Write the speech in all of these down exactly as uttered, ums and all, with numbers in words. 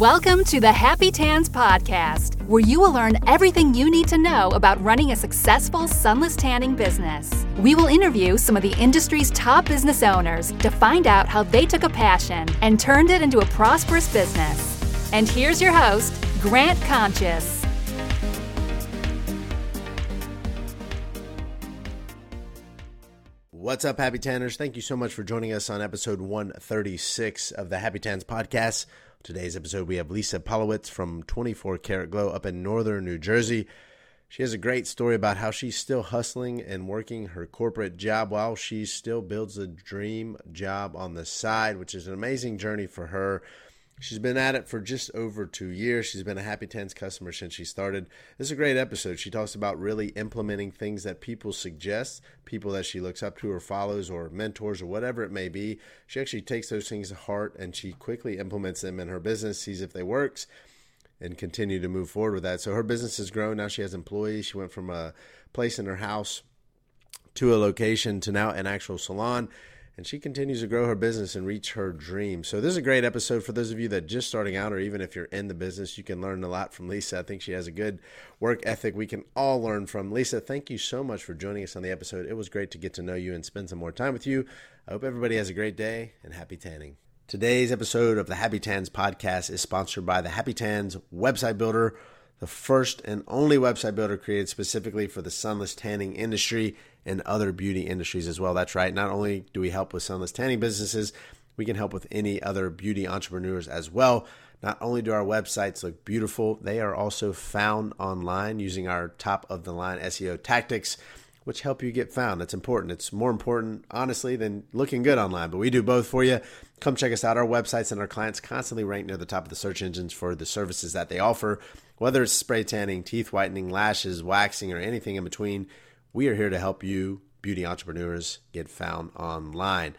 Welcome to the Happy Tans podcast, where you will learn everything you need to know about running a successful sunless tanning business. We will interview some of the industry's top business owners to find out how they took a passion and turned it into a prosperous business. And here's your host, Grant Conscious. What's up, Happy Tanners? Thank you so much for joining us on episode one thirty-six of the Happy Tans podcast. Today's episode, we have Lisa Polowitz from twenty-four Karat Glow up in Northern New Jersey. She has a great story about how she's still hustling and working her corporate job while she still builds a dream job on the side, which is an amazing journey for her. She's been at it for just over two years. She's been a Happy Tans customer since she started. This is a great episode. She talks about really implementing things that people suggest, people that she looks up to or follows or mentors or whatever it may be. She actually takes those things to heart and she quickly implements them in her business, sees if they work, and continue to move forward with that. So her business has grown. Now she has employees. She went from a place in her house to a location to now an actual salon. And she continues to grow her business and reach her dream. So this is a great episode for those of you that are just starting out, or even if you're in the business, you can learn a lot from Lisa. I think she has a good work ethic we can all learn from. Lisa, thank you so much for joining us on the episode. It was great to get to know you and spend some more time with you. I hope everybody has a great day and happy tanning. Today's episode of the Happy Tans podcast is sponsored by the Happy Tans website builder, the first and only website builder created specifically for the sunless tanning industry and other beauty industries as well. That's right. Not only do we help with sunless tanning businesses, we can help with any other beauty entrepreneurs as well. Not only do our websites look beautiful, they are also found online using our top-of-the-line S E O tactics, which help you get found. It's important. It's more important, honestly, than looking good online, but we do both for you. Come check us out. Our websites and our clients constantly rank near the top of the search engines for the services that they offer. Whether it's spray tanning, teeth whitening, lashes, waxing, or anything in between, we are here to help you, beauty entrepreneurs, get found online.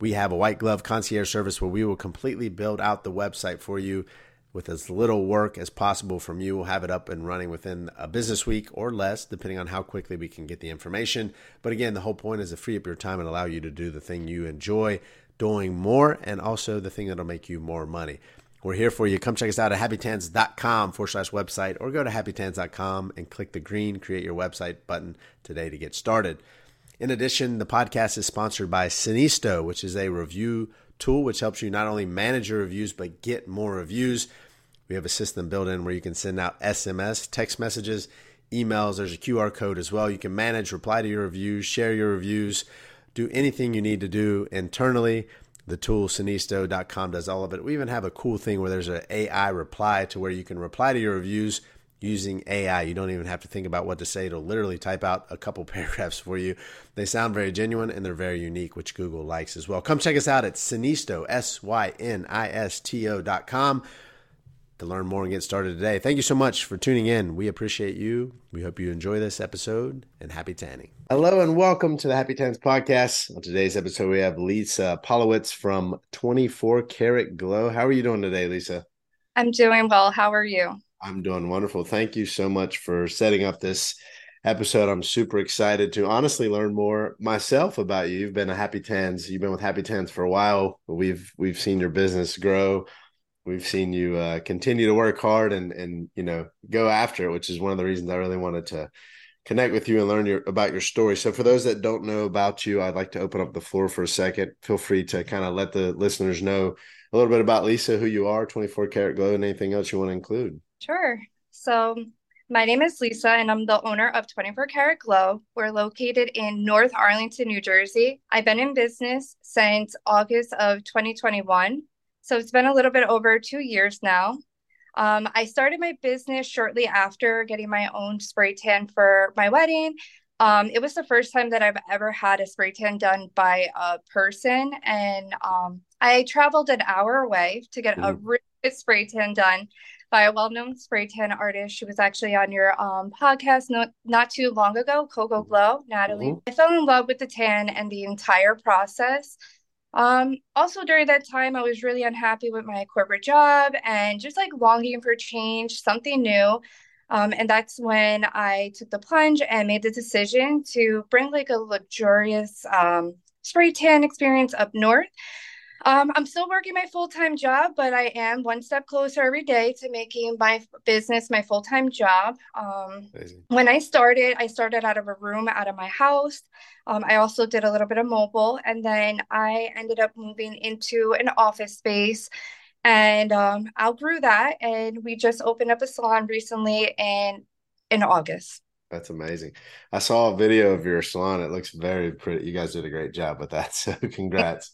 We have a white glove concierge service where we will completely build out the website for you with as little work as possible from you. We'll have it up and running within a business week or less, depending on how quickly we can get the information. But again, the whole point is to free up your time and allow you to do the thing you enjoy doing more, and also the thing that'll make you more money. We're here for you. Come check us out at happytans.com forward slash website, or go to happytans dot com and click the green create your website button today to get started. In addition, the podcast is sponsored by Synesto, which is a review tool which helps you not only manage your reviews, but get more reviews. We have a system built in where you can send out S M S, text messages, emails. There's a Q R code as well. You can manage, reply to your reviews, share your reviews, do anything you need to do internally. The tool, Synesto dot com, does all of it. We even have a cool thing where there's an A I reply to where you can reply to your reviews using A I. You don't even have to think about what to say. It'll literally type out a couple paragraphs for you. They sound very genuine and they're very unique, which Google likes as well. Come check us out at Synesto, S Y N I S T O dot com. To learn more and get started today. Thank you so much for tuning in. We appreciate you. We hope you enjoy this episode, and happy tanning. Hello and welcome to the Happy Tans podcast. On today's episode, we have Lisa Polowitz from twenty-four Karat Glow. How are you doing today, Lisa? I'm doing well. How are you? I'm doing wonderful. Thank you so much for setting up this episode. I'm super excited to honestly learn more myself about you. You've been a Happy Tans. You've been with Happy Tans for a while. We've we've seen your business grow. We've seen you uh, continue to work hard and, and, you know, go after it, which is one of the reasons I really wanted to connect with you and learn your, about your story. So for those that don't know about you, I'd like to open up the floor for a second. Feel free to kind of let the listeners know a little bit about Lisa, who you are, twenty-four Karat Glow, and anything else you want to include. Sure. So my name is Lisa, and I'm the owner of twenty-four Karat Glow. We're located in North Arlington, New Jersey. I've been in business since August of twenty twenty-one. So it's been a little bit over two years now. Um, I started my business shortly after getting my own spray tan for my wedding. Um, it was the first time that I've ever had a spray tan done by a person. And um, I traveled an hour away to get mm. a really good spray tan done by a well-known spray tan artist. She was actually on your um, podcast not, not too long ago, Coco Glow, Natalie. Mm-hmm. I fell in love with the tan and the entire process. Um, also during that time, I was really unhappy with my corporate job and just like longing for change, something new. Um, and that's when I took the plunge and made the decision to bring like a luxurious, um, spray tan experience up north. Um, I'm still working my full-time job, but I am one step closer every day to making my business my full-time job. Um, when I started, I started out of a room out of my house. Um, I also did a little bit of mobile, and then I ended up moving into an office space, and um, outgrew that. And we just opened up a salon recently in in August. That's amazing. I saw a video of your salon. It looks very pretty. You guys did a great job with that. So congrats.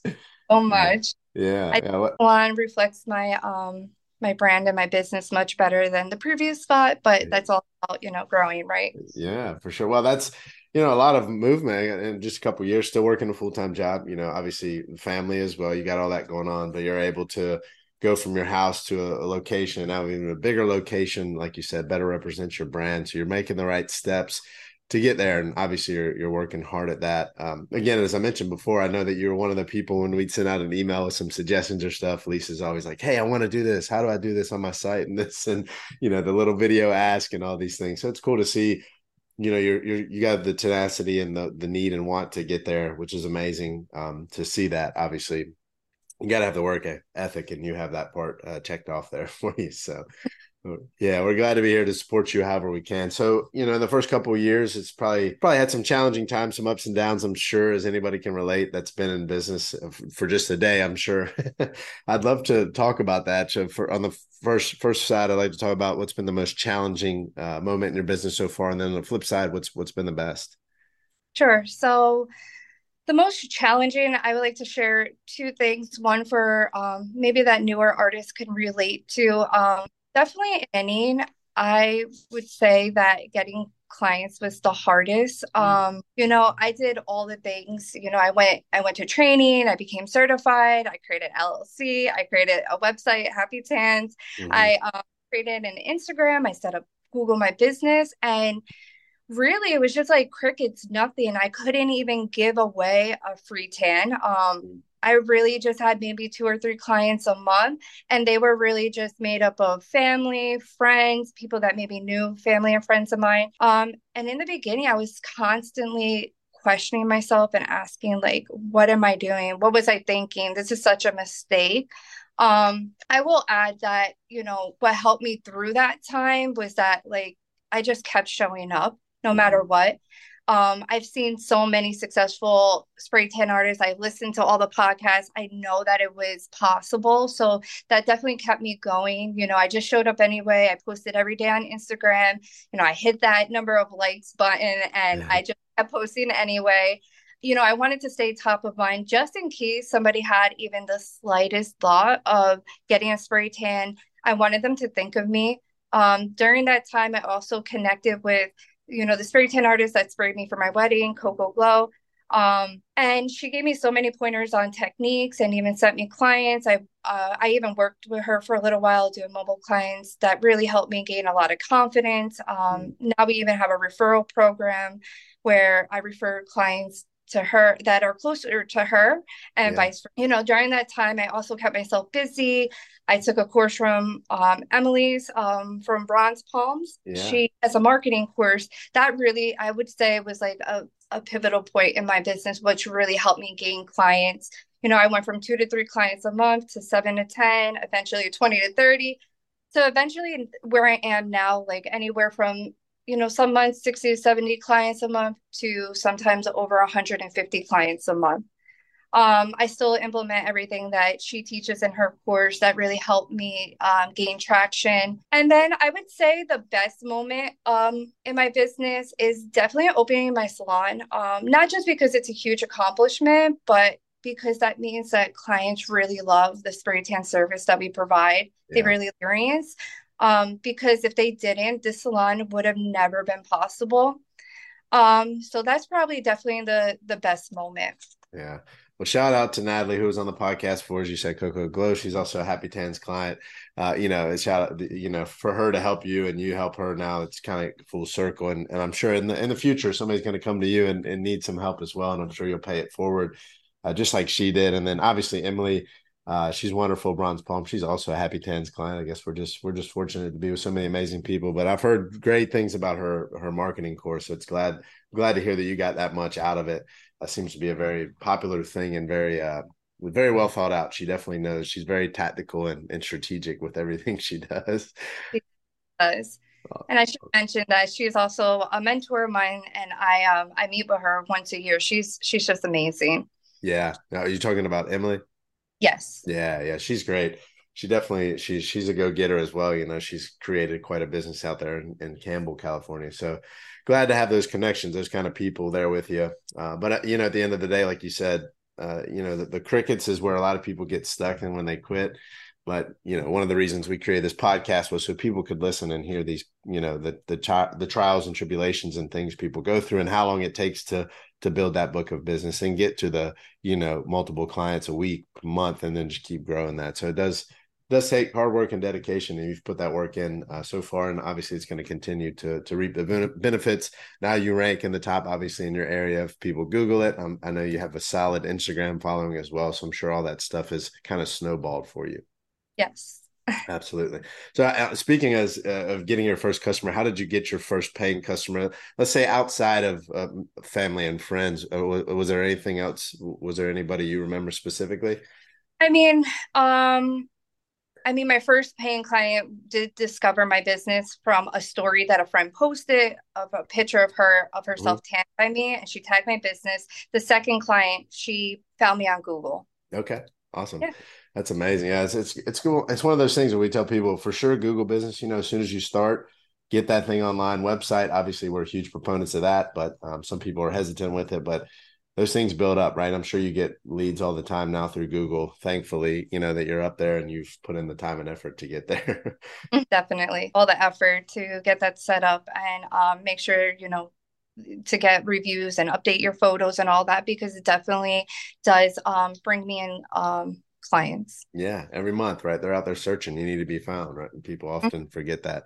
So much. Yeah. I yeah. Salon reflects my um my brand and my business much better than the previous spot, but that's all about, you know, growing, right? Yeah, for sure. Well, that's, you know, a lot of movement in just a couple of years, still working a full-time job, you know, obviously family as well. You got all that going on, but you're able to go from your house to a, a location, now even a bigger location, like you said, better represents your brand. So you're making the right steps to get there. And obviously you're, you're working hard at that. Um, again, as I mentioned before, I know that you're one of the people when we'd send out an email with some suggestions or stuff, Lisa's always like, hey, I want to do this. How do I do this on my site? And this, and, you know, the little video ask and all these things. So it's cool to see, you know, you're, you're, you got the tenacity and the, the need and want to get there, which is amazing um, to see that. Obviously you got to have the work ethic, and you have that part uh, checked off there for you. So yeah, we're glad to be here to support you however we can. So, you know, in the first couple of years, it's probably probably had some challenging times, some ups and downs, I'm sure, as anybody can relate that's been in business for just a day, I'm sure. I'd love to talk about that. So for on the first first side, I'd like to talk about what's been the most challenging uh, moment in your business so far. And then on the flip side, what's what's been the best? Sure. So the most challenging, I would like to share two things. One for um, maybe that newer artists can relate to. Um, definitely ending, I would say that getting clients was the hardest. Um, you know, I did all the things. You know, I went, I went to training. I became certified. I created L L C. I created a website, Happy Tans. Mm-hmm. I um, created an Instagram. I set up Google My Business, and really, it was just like crickets, nothing. I couldn't even give away a free tan. Um, I really just had maybe two or three clients a month, and they were really just made up of family, friends, people that maybe knew family and friends of mine. Um, and in the beginning, I was constantly questioning myself and asking, like, what am I doing? What was I thinking? This is such a mistake. Um, I will add that, you know, what helped me through that time was that, like, I just kept showing up. No matter what. Um, I've seen so many successful spray tan artists. I've listened to all the podcasts. I know that it was possible. So that definitely kept me going. You know, I just showed up anyway. I posted every day on Instagram. You know, I hit that number of likes button, and yeah. I just kept posting anyway. You know, I wanted to stay top of mind just in case somebody had even the slightest thought of getting a spray tan. I wanted them to think of me. Um, during that time, I also connected with, you know, the spray tan artist that sprayed me for my wedding, Coco Glow. Um, and she gave me so many pointers on techniques and even sent me clients. I uh, I even worked with her for a little while doing mobile clients that really helped me gain a lot of confidence. Um, now we even have a referral program where I refer clients to her that are closer to her, and yeah. vice versa. You know, during that time, I also kept myself busy. I took a course from um, Emily's um, from Bronze Palms. Yeah. She has a marketing course that really, I would say, was like a, a pivotal point in my business, which really helped me gain clients. You know, I went from two to three clients a month to seven to ten, eventually twenty to thirty. So eventually where I am now, like anywhere from, you know, some months, sixty to seventy clients a month to sometimes over one hundred fifty clients a month. Um, I still implement everything that she teaches in her course that really helped me um, gain traction. And then I would say the best moment um, in my business is definitely opening my salon. Um, not just because it's a huge accomplishment, but because that means that clients really love the spray tan service that we provide. Yeah. They really experience. Um, because if they didn't, this salon would have never been possible. Um, so that's probably definitely the the best moment. Yeah. Well, shout out to Natalie, who was on the podcast for, as you said, Coco Glow. She's also a Happy Tans client. Uh, you know, shout out, you know, for her to help you and you help her now. It's kind of full circle. And, and I'm sure in the in the future, somebody's going to come to you and, and need some help as well. And I'm sure you'll pay it forward, uh, just like she did. And then obviously, Emily, uh, she's wonderful, Bronze Palm. She's also a Happy Tans client. I guess we're just we're just fortunate to be with so many amazing people. But I've heard great things about her her marketing course. So it's glad glad to hear that you got that much out of it. That seems to be a very popular thing and very uh, very well thought out. She definitely knows. She's very tactical and, and strategic with everything she does. She does. And I should mention that she's also a mentor of mine, and I um I meet with her once a year. She's she's just amazing. Yeah. Now, are you talking about Emily? Yes. Yeah, yeah. She's great. She definitely she's she's a go-getter as well. You know, she's created quite a business out there in, in Campbell, California. So glad to have those connections, those kind of people there with you. Uh, but you know, at the end of the day, like you said, uh, you know, the, the crickets is where a lot of people get stuck, and when they quit. But, you know, one of the reasons we created this podcast was so people could listen and hear these, you know, the the, tri- the trials and tribulations and things people go through, and how long it takes to to build that book of business and get to the, you know, multiple clients a week, month, and then just keep growing that. So it does does take hard work and dedication, and you've put that work in uh, so far, and obviously it's going to continue to to reap the ben- benefits. Now you rank in the top, obviously, in your area. If people Google it, um, I know you have a solid Instagram following as well, so I'm sure all that stuff is kind of snowballed for you. Yes. Absolutely. So uh, speaking as uh, of getting your first customer, how did you get your first paying customer? Let's say outside of uh, family and friends, uh, was, was there anything else? Was there anybody you remember specifically? I mean, um, I mean, my first paying client did discover my business from a story that a friend posted of a picture of her, of herself mm-hmm. tagged by me, and she tagged my business. The second client, she found me on Google. Okay. Awesome. Yeah. That's amazing. Yeah, it's, it's it's cool. It's one of those things that we tell people, for sure, Google business, you know, as soon as you start, get that thing online. Website, obviously, we're huge proponents of that, but um, some people are hesitant with it, but those things build up, right? I'm sure you get leads all the time now through Google, thankfully, you know, that you're up there and you've put in the time and effort to get there. Definitely. All the effort to get that set up and um, make sure, you know, to get reviews and update your photos and all that, because it definitely does um, bring me in um, clients. Yeah. Every month, right? They're out there searching. You need to be found, right? And people often mm-hmm. forget that.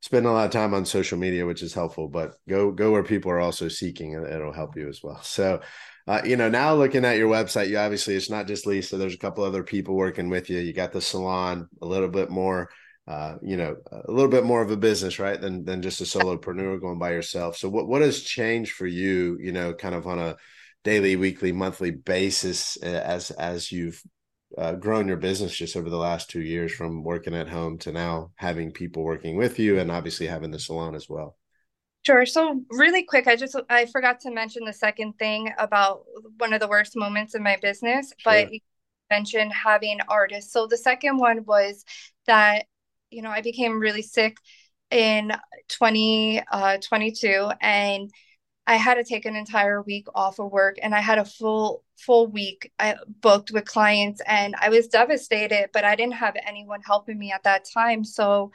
Spend a lot of time on social media, which is helpful, but go, go where people are also seeking, and it'll help you as well. So, uh, you know, now looking at your website, you obviously, it's not just Lisa, there's a couple other people working with you. You got the salon, a little bit more Uh, you know, a little bit more of a business, right, than than just a solopreneur going by yourself. So what, what has changed for you, you know, kind of on a daily, weekly, monthly basis as as you've uh, grown your business just over the last two years from working at home to now having people working with you and obviously having the salon as well? Sure. So really quick, I just, I forgot to mention the second thing about one of the worst moments in my business, sure. but you mentioned having artists. So the second one was that, you know, I became really sick in twenty twenty-two, and I had to take an entire week off of work, and I had a full, full week I booked with clients, and I was devastated, but I didn't have anyone helping me at that time. So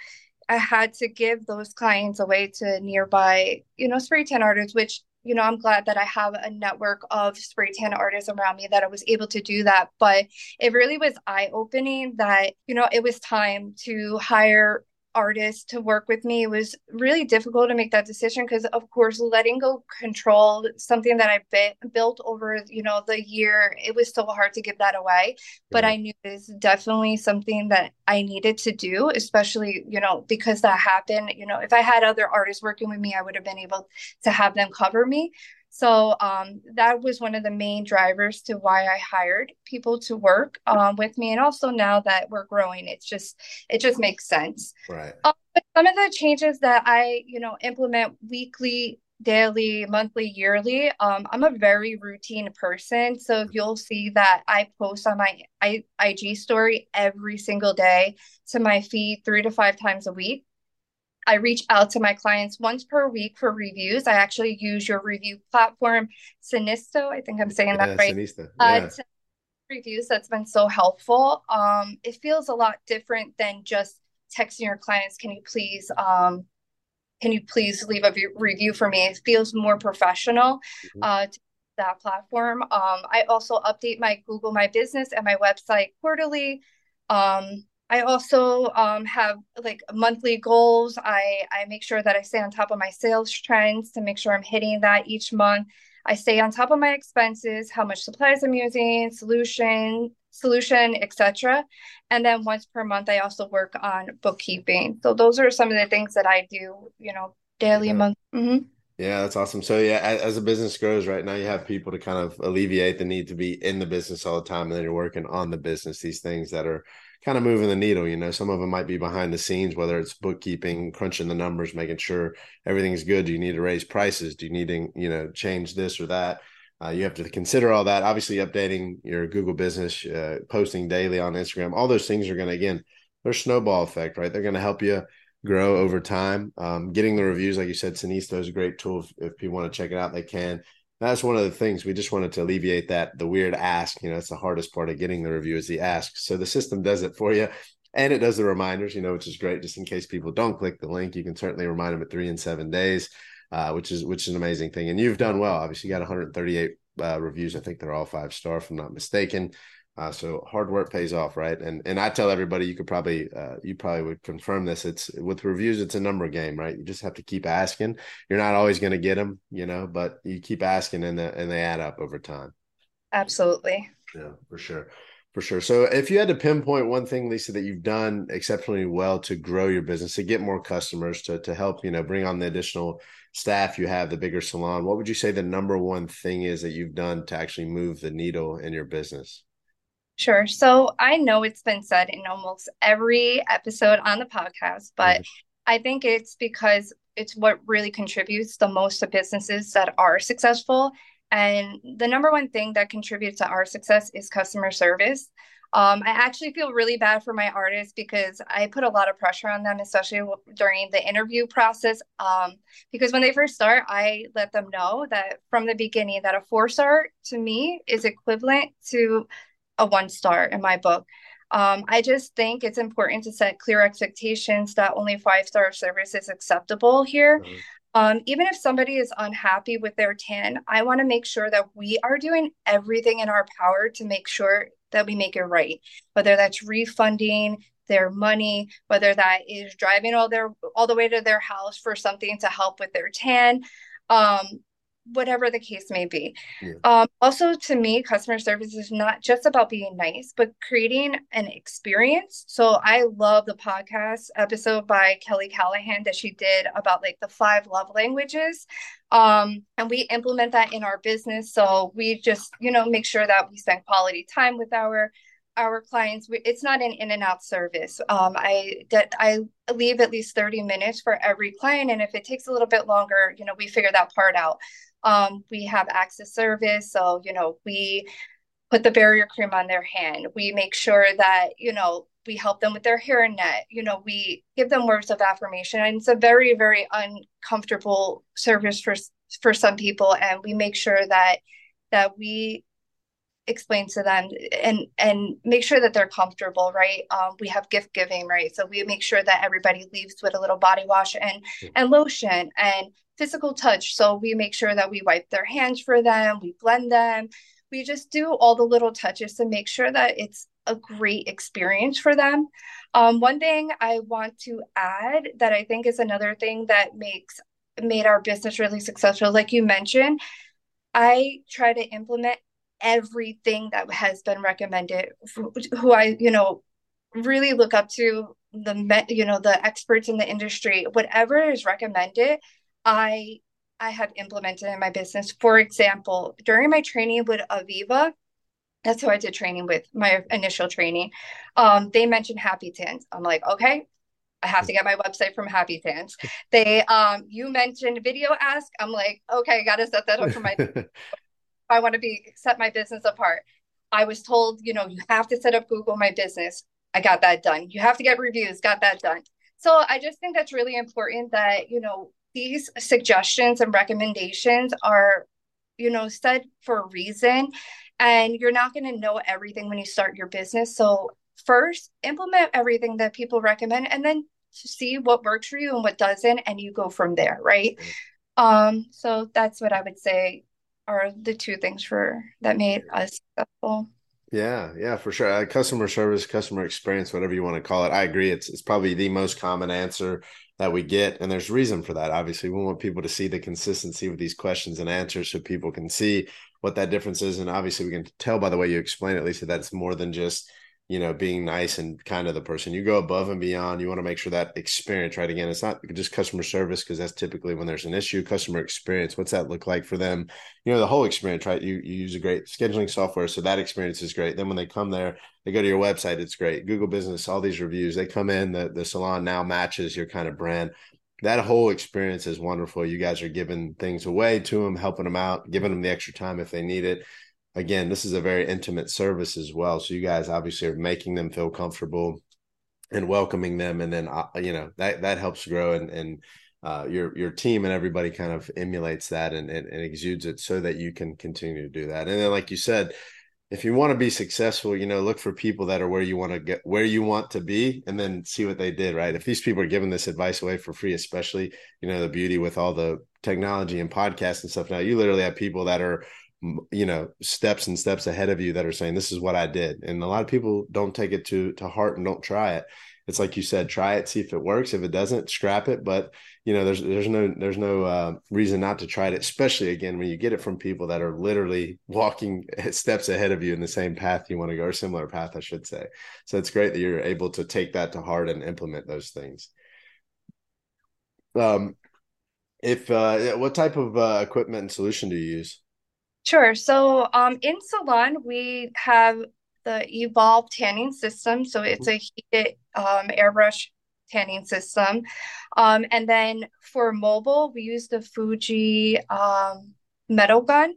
I had to give those clients away to nearby, you know, spray tan artists, which, you know, I'm glad that I have a network of spray tan artists around me that I was able to do that. But it really was eye-opening that, you know, it was time to hire artists to work with me. It was really difficult to make that decision because, of course, letting go control, something that I bit, built over, you know, the year, it was so hard to give that away. But yeah. I knew it was definitely something that I needed to do, especially, you know, because that happened. You know, if I had other artists working with me, I would have been able to have them cover me. So um, that was one of the main drivers to why I hired people to work um, with me. And also now that we're growing, it's just, it just makes sense. Right. Um, but some of the changes that I, you know, implement weekly, daily, monthly, yearly, um, I'm a very routine person. So if you'll see that I post on my I, IG story every single day to my feed three to five times a week. I reach out to my clients once per week for reviews. I actually use your review platform, Synesto. I think I'm saying yeah, that right. Synesto. Yeah. Uh, to reviews, that's been so helpful. Um, it feels a lot different than just texting your clients, can you please um, can you please leave a v- review for me? It feels more professional mm-hmm. uh, to that platform. Um, I also update my Google My Business and my website quarterly. Um, I also um, have like monthly goals. I, I make sure that I stay on top of my sales trends to make sure I'm hitting that each month. I stay on top of my expenses, how much supplies I'm using, solution, solution, et cetera. And then once per month, I also work on bookkeeping. So those are some of the things that I do, you know, daily, yeah. month. Mm-hmm. Yeah, that's awesome. So yeah, as, as a business grows right now, you have people to kind of alleviate the need to be in the business all the time. And then you're working on the business, these things that are kind of moving the needle. You know, some of them might be behind the scenes, whether it's bookkeeping, crunching the numbers, making sure everything's good. Do you need to raise prices? Do you need to, you know, change this or that? Uh, you have to consider all that. Obviously, updating your Google business, uh, posting daily on Instagram, all those things are going to, again, they're snowball effect, right? They're going to help you grow over time. Um, getting the reviews, like you said, Synesto is a great tool. If, if people want to check it out, they can. That's one of the things. We just wanted to alleviate that, the weird ask. You know, it's the hardest part of getting the review is the ask. So the system does it for you, and it does the reminders, you know, which is great. Just in case people don't click the link, you can certainly remind them at three and seven days, uh, which is which is an amazing thing. And you've done well. Obviously, you got one hundred thirty-eight uh, reviews. I think they're all five star, if I'm not mistaken. Uh, so hard work pays off, right? And and I tell everybody, you could probably, uh, you probably would confirm this. It's with reviews, it's a number game, right? You just have to keep asking. You're not always going to get them, you know, but you keep asking and the, and they add up over time. Absolutely. Yeah, for sure. For sure. So if you had to pinpoint one thing, Lisa, that you've done exceptionally well to grow your business, to get more customers, to to help, you know, bring on the additional staff you have, the bigger salon, what would you say the number one thing is that you've done to actually move the needle in your business? Sure. So I know it's been said in almost every episode on the podcast, but yes. I think it's because it's what really contributes the most to businesses that are successful. And the number one thing that contributes to our success is customer service. Um, I actually feel really bad for my artists because I put a lot of pressure on them, especially w- during the interview process. Um, because when they first start, I let them know that from the beginning that a four star to me is equivalent to a one star in my book. Um, I just think it's important to set clear expectations that only five star service is acceptable here. Mm-hmm. Um, even if somebody is unhappy with their tan, I want to make sure that we are doing everything in our power to make sure that we make it right, whether that's refunding their money, whether that is driving all their all the way to their house for something to help with their tan. Um, whatever the case may be. Yeah. Um, also, to me, customer service is not just about being nice, but creating an experience. So I love the podcast episode by Kelly Callahan that she did about like the five love languages. Um, and we implement that in our business. So we just, you know, make sure that we spend quality time with our our clients. It's not an in and out service. Um, I that I leave at least thirty minutes for every client. And if it takes a little bit longer, you know, we figure that part out. Um, we have access service. So, you know, we put the barrier cream on their hand. We make sure that, you know, we help them with their hair net. You know, we give them words of affirmation. And it's a very, very uncomfortable service for, for some people. And we make sure that, that we explain to them and, and make sure that they're comfortable, right? Um, we have gift giving, right? So we make sure that everybody leaves with a little body wash and, and lotion and physical touch. So we make sure that we wipe their hands for them, we blend them. We just do all the little touches to make sure that it's a great experience for them. Um, one thing I want to add that I think is another thing that makes made our business really successful, like you mentioned, I try to implement everything that has been recommended, who I, you know, really look up to, the, you know, the experts in the industry, whatever is recommended, I, I have implemented in my business. For example, during my training with Aviva, that's who I did training with, my initial training. Um, they mentioned Happy Tans. I'm like, okay, I have to get my website from Happy Tans. They, um, you mentioned video ask. I'm like, okay, I got to set that up for my, I want to be set my business apart. I was told, you know, you have to set up Google My Business. I got that done. You have to get reviews. Got that done. So I just think that's really important that, you know, these suggestions and recommendations are, you know, said for a reason, and you're not going to know everything when you start your business. So first, implement everything that people recommend, and then see what works for you and what doesn't, and you go from there, right? Um, so that's what I would say are the two things for that made us successful. Yeah, yeah, for sure. Uh, customer service, customer experience, whatever you want to call it. I agree. It's it's probably the most common answer that we get. And there's reason for that. Obviously, we want people to see the consistency with these questions and answers so people can see what that difference is. And obviously, we can tell by the way you explain it, Lisa, that it's more than just you know, being nice and kind to the person. You go above and beyond. You want to make sure that experience, right? Again, it's not just customer service, because that's typically when there's an issue. Customer experience, what's that look like for them? You know, the whole experience, right? You, you use a great scheduling software, so that experience is great. Then when they come there, they go to your website, it's great. Google business, all these reviews, they come in, the, the salon now matches your kind of brand. That whole experience is wonderful. You guys are giving things away to them, helping them out, giving them the extra time if they need it. Again, this is a very intimate service as well. So you guys obviously are making them feel comfortable and welcoming them. And then, uh, you know, that, that helps grow, and, and uh, your, your team and everybody kind of emulates that and, and, and exudes it so that you can continue to do that. And then, like you said, if you want to be successful, you know, look for people that are where you want to get, where you want to be, and then see what they did, right? If these people are giving this advice away for free, especially, you know, the beauty with all the technology and podcasts and stuff now, you literally have people that are, you know, steps and steps ahead of you that are saying, this is what I did. And a lot of people don't take it to, to heart and don't try it. It's like you said, try it, see if it works. If it doesn't, scrap it. But, you know, there's, there's no, there's no uh, reason not to try it, especially again, when you get it from people that are literally walking steps ahead of you in the same path you want to go, or similar path, I should say. So it's great that you're able to take that to heart and implement those things. Um, if, uh, what type of uh, equipment and solution do you use? Sure. So um, in salon, we have the Evolve tanning system. So it's a heated um, airbrush tanning system. Um, and then for mobile, we use the Fuji um, metal gun.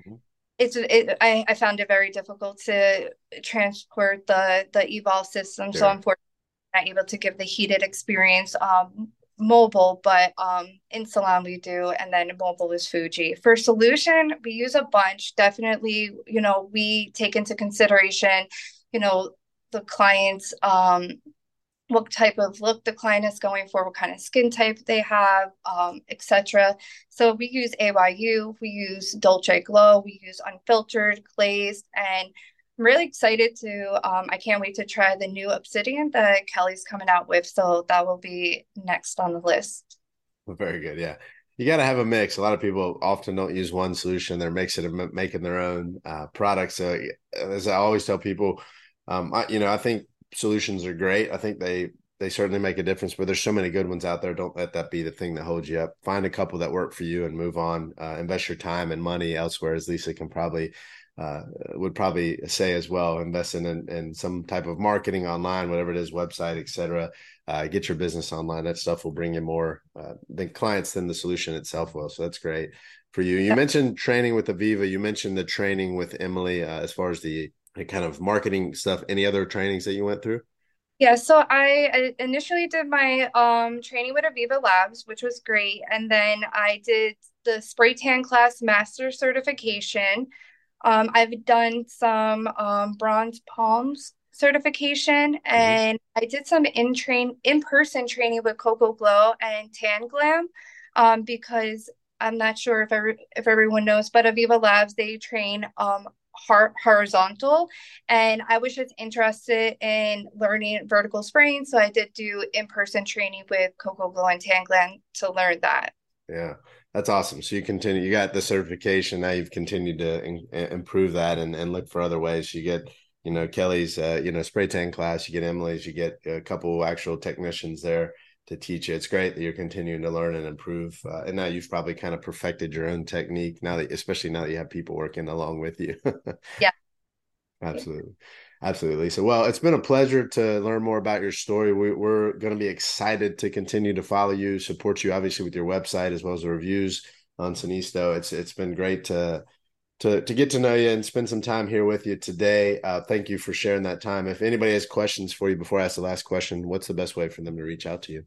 Mm-hmm. It's it, I, I found it very difficult to transport the, the Evolve system. Sure. So unfortunately, I'm not able to give the heated experience um mobile, but um in salon we do, and then mobile is Fuji. For solution, we use a bunch. Definitely, you know, we take into consideration, you know, the client's um what type of look the client is going for, what kind of skin type they have, um, et cetera. So we use A Y U, we use Dolce Glow, we use unfiltered, glazed, and I'm really excited to, um, I can't wait to try the new Obsidian that Kelly's coming out with. So that will be next on the list. Very good. Yeah. You got to have a mix. A lot of people often don't use one solution. They're mixing and making their own uh, products. So as I always tell people, um, I, you know, I think solutions are great. I think they, they certainly make a difference, but there's so many good ones out there. Don't let that be the thing that holds you up. Find a couple that work for you and move on. Uh, invest your time and money elsewhere, as Lisa can probably Uh, would probably say as well. Invest in, in, in some type of marketing online, whatever it is, website, et cetera. Uh, get your business online. That stuff will bring you more uh, than clients than the solution itself will. So that's great for you. You yeah. mentioned training with Aviva. You mentioned the training with Emily uh, as far as the, the kind of marketing stuff. Any other trainings that you went through? Yeah, so I initially did my um, training with Aviva Labs, which was great. And then I did the spray tan class master certification. Um, I've done some um, Bronze Palms certification, and mm-hmm. I did some in train in-person training with Coco Glow and Tan Glam, um, because I'm not sure if every, if everyone knows, but Aviva Labs, they train um, har- horizontal, and I was just interested in learning vertical spraying, so I did do in-person training with Coco Glow and Tan Glam to learn that. Yeah. That's awesome. So you continue, you got the certification. Now you've continued to in, improve that and, and look for other ways. You get, you know, Kelly's, uh, you know, spray tan class, you get Emily's, you get a couple actual technicians there to teach you. It's great that you're continuing to learn and improve. Uh, and now you've probably kind of perfected your own technique now that, especially now that you have people working along with you. Yeah. Absolutely. Absolutely. So, well, it's been a pleasure to learn more about your story. We, we're going to be excited to continue to follow you, support you, obviously, with your website as well as the reviews on Synesto. It's It's been great to, to, to get to know you and spend some time here with you today. Uh, thank you for sharing that time. If anybody has questions for you before I ask the last question, what's the best way for them to reach out to you?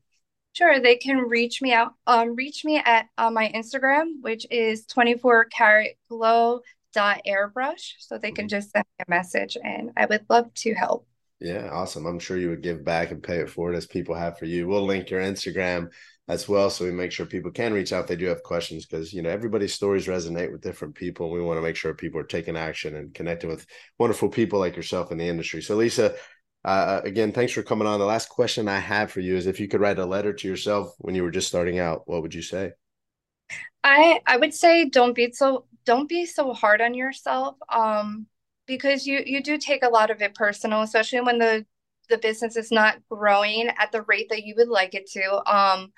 Sure. They can reach me out. Um, reach me at uh, my Instagram, which is twenty-four karat glow. Dot airbrush, so they can just send me a message, and I would love to help. Yeah, awesome. I'm sure you would give back and pay it forward as people have for you. We'll link your Instagram as well, so we make sure people can reach out if they do have questions, because, you know, everybody's stories resonate with different people, and we want to make sure people are taking action and connecting with wonderful people like yourself in the industry. So, Lisa, uh, again, thanks for coming on. The last question I have for you is, if you could write a letter to yourself when you were just starting out, what would you say? I I would say don't be so don't be so hard on yourself. Um, because you, you do take a lot of it personal, especially when the, the business is not growing at the rate that you would like it to. Um,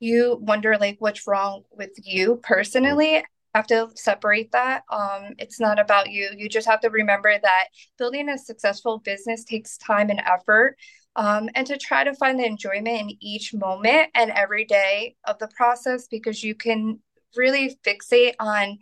you wonder like what's wrong with you personally. Have to separate that. Um, it's not about you. You just have to remember that building a successful business takes time and effort, um, and to try to find the enjoyment in each moment and every day of the process, because you can really fixate on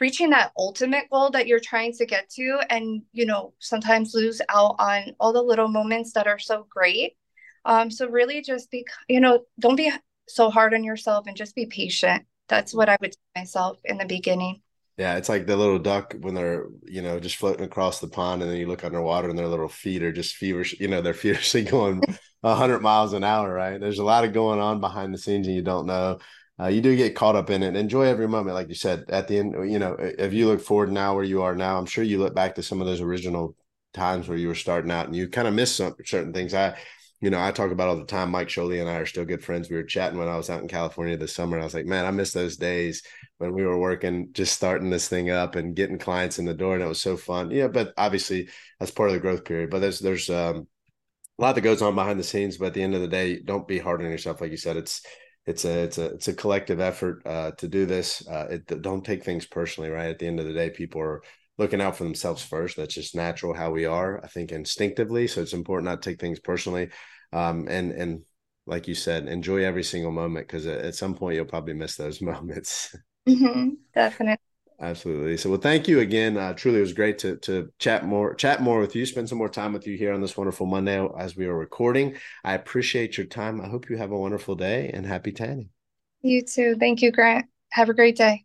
reaching that ultimate goal that you're trying to get to, and, you know, sometimes lose out on all the little moments that are so great. Um, so really just be, you know, don't be so hard on yourself and just be patient. That's what I would tell myself in the beginning. Yeah, it's like the little duck when they're, you know, just floating across the pond, and then you look underwater and their little feet are just feverish, you know, they're feverishly going one hundred miles an hour, right? There's a lot of going on behind the scenes and you don't know. Uh, you do get caught up in it. Enjoy every moment. Like you said, at the end, you know, if you look forward now where you are now, I'm sure you look back to some of those original times where you were starting out and you kind of missed some certain things. I You know, I talk about all the time, Mike Sholey and I are still good friends. We were chatting when I was out in California this summer, and I was like, man, I miss those days when we were working, just starting this thing up and getting clients in the door. And it was so fun. Yeah. But obviously that's part of the growth period, but there's, there's um, a lot that goes on behind the scenes, but at the end of the day, don't be hard on yourself. Like you said, it's, it's a, it's a, it's a collective effort uh, to do this. Uh, it, don't take things personally, right? At the end of the day, people are looking out for themselves first. That's just natural how we are, I think, instinctively. So it's important not to take things personally. Um, and, and like you said, enjoy every single moment, because at some point you'll probably miss those moments. Mm-hmm, definitely. Absolutely. So, well, thank you again. Uh, truly, it was great to to chat more, chat more with you, spend some more time with you here on this wonderful Monday as we are recording. I appreciate your time. I hope you have a wonderful day, and happy tanning. You too. Thank you, Grant. Have a great day.